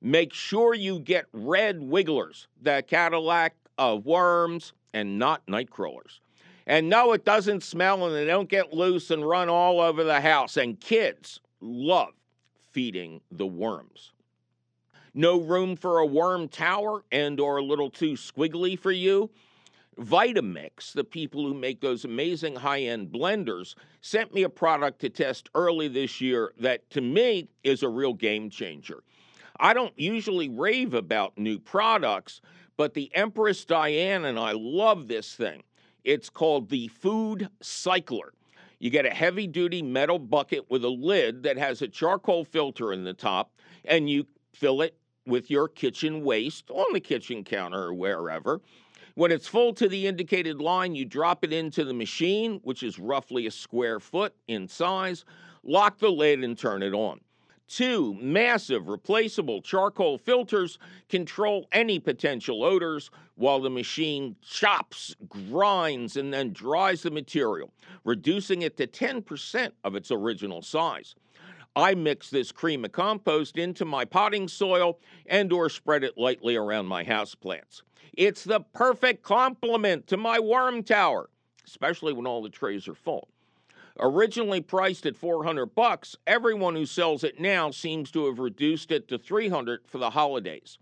Make sure you get red wigglers, the Cadillac of worms, and not night crawlers. And no, it doesn't smell, and they don't get loose and run all over the house. And kids love feeding the worms. No room for a worm tower and or a little too squiggly for you? Vitamix, the people who make those amazing high-end blenders, sent me a product to test early this year that, to me, is a real game changer. I don't usually rave about new products, but the Empress Diane and I love this thing. It's called the Food Cycler. You get a heavy-duty metal bucket with a lid that has a charcoal filter in the top, and you fill it with your kitchen waste on the kitchen counter or wherever. When it's full to the indicated line, you drop it into the machine, which is roughly a square foot in size, lock the lid, and turn it on. Two massive replaceable charcoal filters control any potential odors while the machine chops, grinds, and then dries the material, reducing it to ten percent of its original size. I mix this cream of compost into my potting soil and or spread it lightly around my houseplants. It's the perfect complement to my worm tower, especially when all the trays are full. Originally priced at four hundred bucks, everyone who sells it now seems to have reduced it to three hundred dollars for the holidays.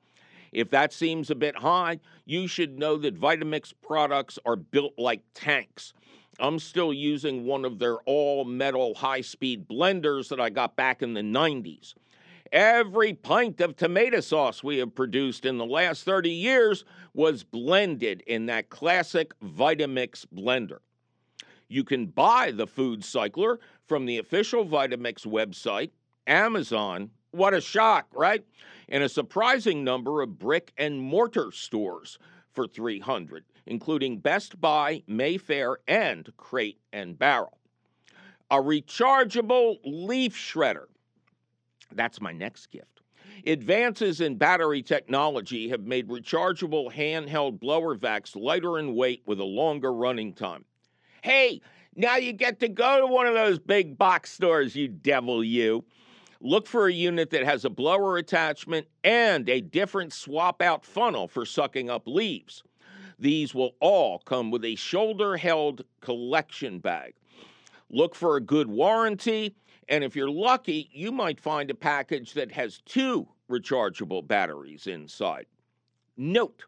If that seems a bit high, you should know that Vitamix products are built like tanks. I'm still using one of their all-metal high-speed blenders that I got back in the nineties. Every pint of tomato sauce we have produced in the last thirty years was blended in that classic Vitamix blender. You can buy the Food Cycler from the official Vitamix website, Amazon. What a shock, right? And a surprising number of brick and mortar stores for three hundred dollars, including Best Buy, Mayfair, and Crate and Barrel. A rechargeable leaf shredder. That's my next gift. Advances in battery technology have made rechargeable handheld blower vacs lighter in weight with a longer running time. Hey, now you get to go to one of those big box stores, you devil, you. Look for a unit that has a blower attachment and a different swap-out funnel for sucking up leaves. These will all come with a shoulder-held collection bag. Look for a good warranty, and if you're lucky, you might find a package that has two rechargeable batteries inside. Note,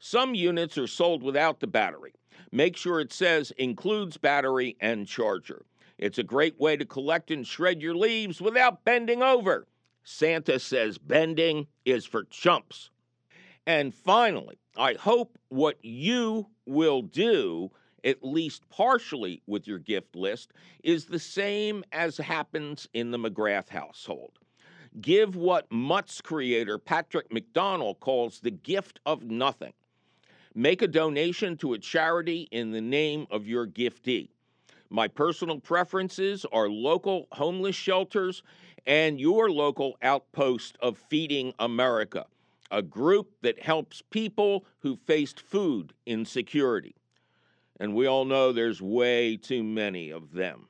some units are sold without the battery. Make sure it says includes battery and charger. It's a great way to collect and shred your leaves without bending over. Santa says bending is for chumps. And finally, I hope what you will do, at least partially with your gift list, is the same as happens in the McGrath household. Give what Mutt's creator Patrick McDonnell calls the gift of nothing. Make a donation to a charity in the name of your giftee. My personal preferences are local homeless shelters and your local outpost of Feeding America, a group that helps people who faced food insecurity. And we all know there's way too many of them.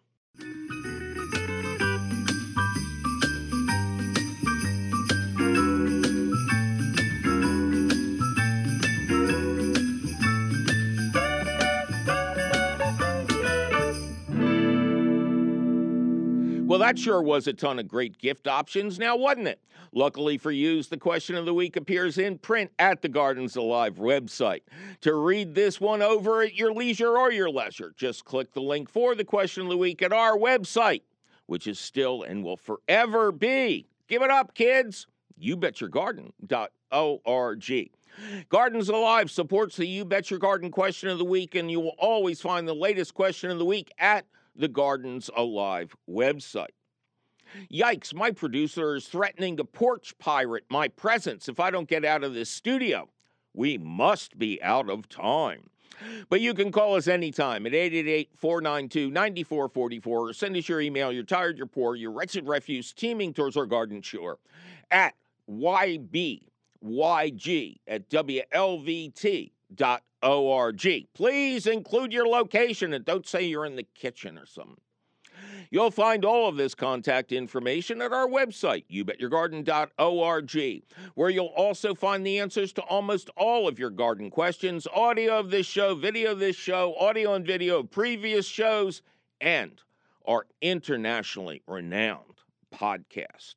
that sure was a ton of great gift options now, wasn't it? Luckily for you, the question of the week appears in print at the Gardens Alive website. To read this one over at your leisure or your leisure, just click the link for the question of the week at our website, which is still and will forever be, give it up, kids, you bet your garden dot org. Gardens Alive supports the You Bet Your Garden question of the week, and you will always find the latest question of the week at the Gardens Alive website. Yikes, my producer is threatening to porch pirate my presence if I don't get out of this studio. We must be out of time. But you can call us anytime at eight eight eight, four nine two, nine four four four or send us your email, you're tired, you're poor, your wretched refuse teeming towards our garden shore at Y B Y G at W L V T dot org. Please include your location and don't say you're in the kitchen or something. You'll find all of this contact information at our website, you bet your garden dot org, where you'll also find the answers to almost all of your garden questions, audio of this show, video of this show, audio and video of previous shows, and our internationally renowned podcast.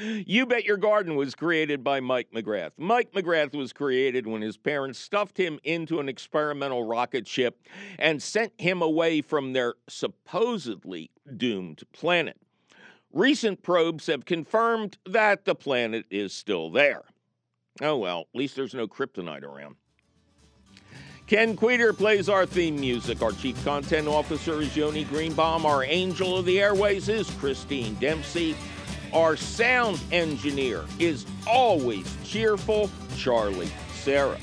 You Bet Your Garden was created by Mike McGrath. Mike McGrath was created when his parents stuffed him into an experimental rocket ship and sent him away from their supposedly doomed planet. Recent probes have confirmed that the planet is still there. Oh well, at least there's no kryptonite around. Ken Queter plays our theme music. Our chief content officer is Yoni Greenbaum. Our angel of the airways is Christine Dempsey. Our sound engineer is always cheerful, Charlie Sarah.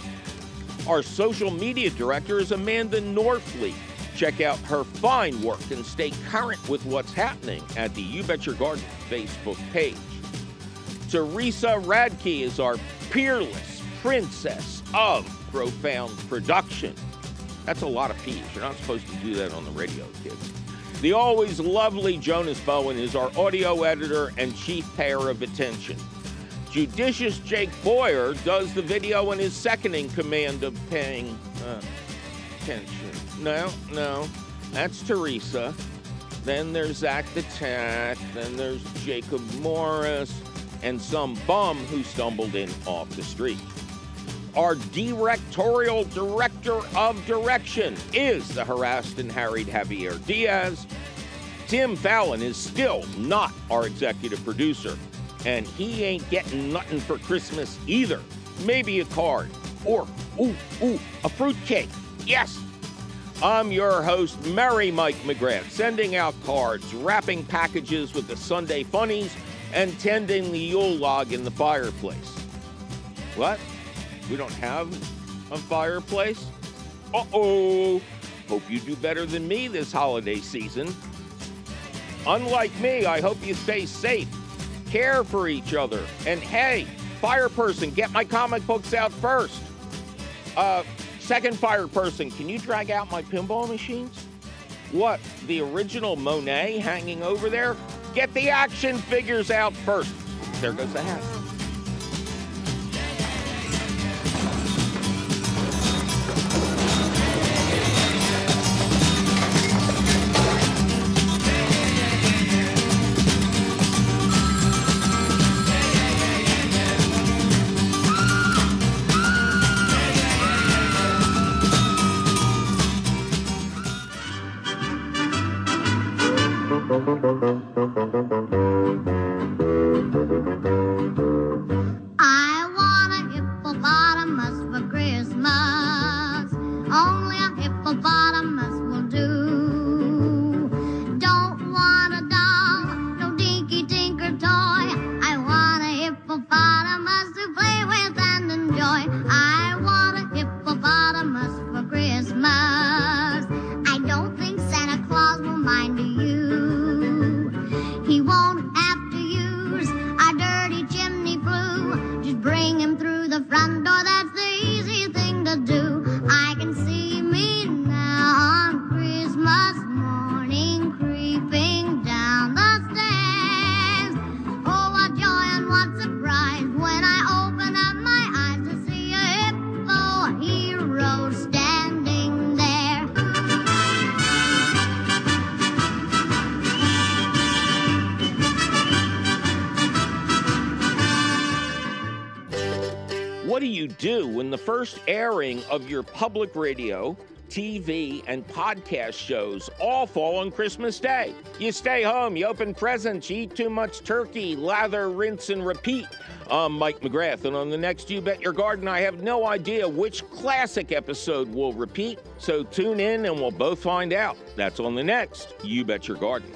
Our social media director is Amanda Norfleet. Check out her fine work and stay current with what's happening at the You Bet Your Garden Facebook page. Teresa Radke is our peerless princess of profound production. That's a lot of P's. You're not supposed to do that on the radio, kids. The always lovely Jonas Bowen is our audio editor and chief payer of attention. Judicious Jake Boyer does the video and is second in command of paying uh, attention. No, no, that's Teresa. Then there's Zach the Tat. Then there's Jacob Morris and some bum who stumbled in off the street. Our directorial director of direction is the harassed and harried Javier Diaz. Tim Fallon is still not our executive producer, and he ain't getting nothing for Christmas either. Maybe a card or, ooh, ooh, a fruitcake. Yes! I'm your host, Merry Mike McGrath, sending out cards, wrapping packages with the Sunday funnies, and tending the Yule log in the fireplace. What? We don't have a fireplace? Uh-oh. Hope you do better than me this holiday season. Unlike me, I hope you stay safe, care for each other, and hey, fire person, get my comic books out first. Uh, second fire person, can you drag out my pinball machines? What, the original Monet hanging over there? Get the action figures out first. There goes the hat. what do you do when the first airing of your public radio, T V, and podcast shows all fall on Christmas Day? You stay home, you open presents, you eat too much turkey, lather, rinse, and repeat. I'm Mike McGrath, and on the next You Bet Your Garden, I have no idea which classic episode will repeat, so tune in and we'll both find out. That's on the next You Bet Your Garden.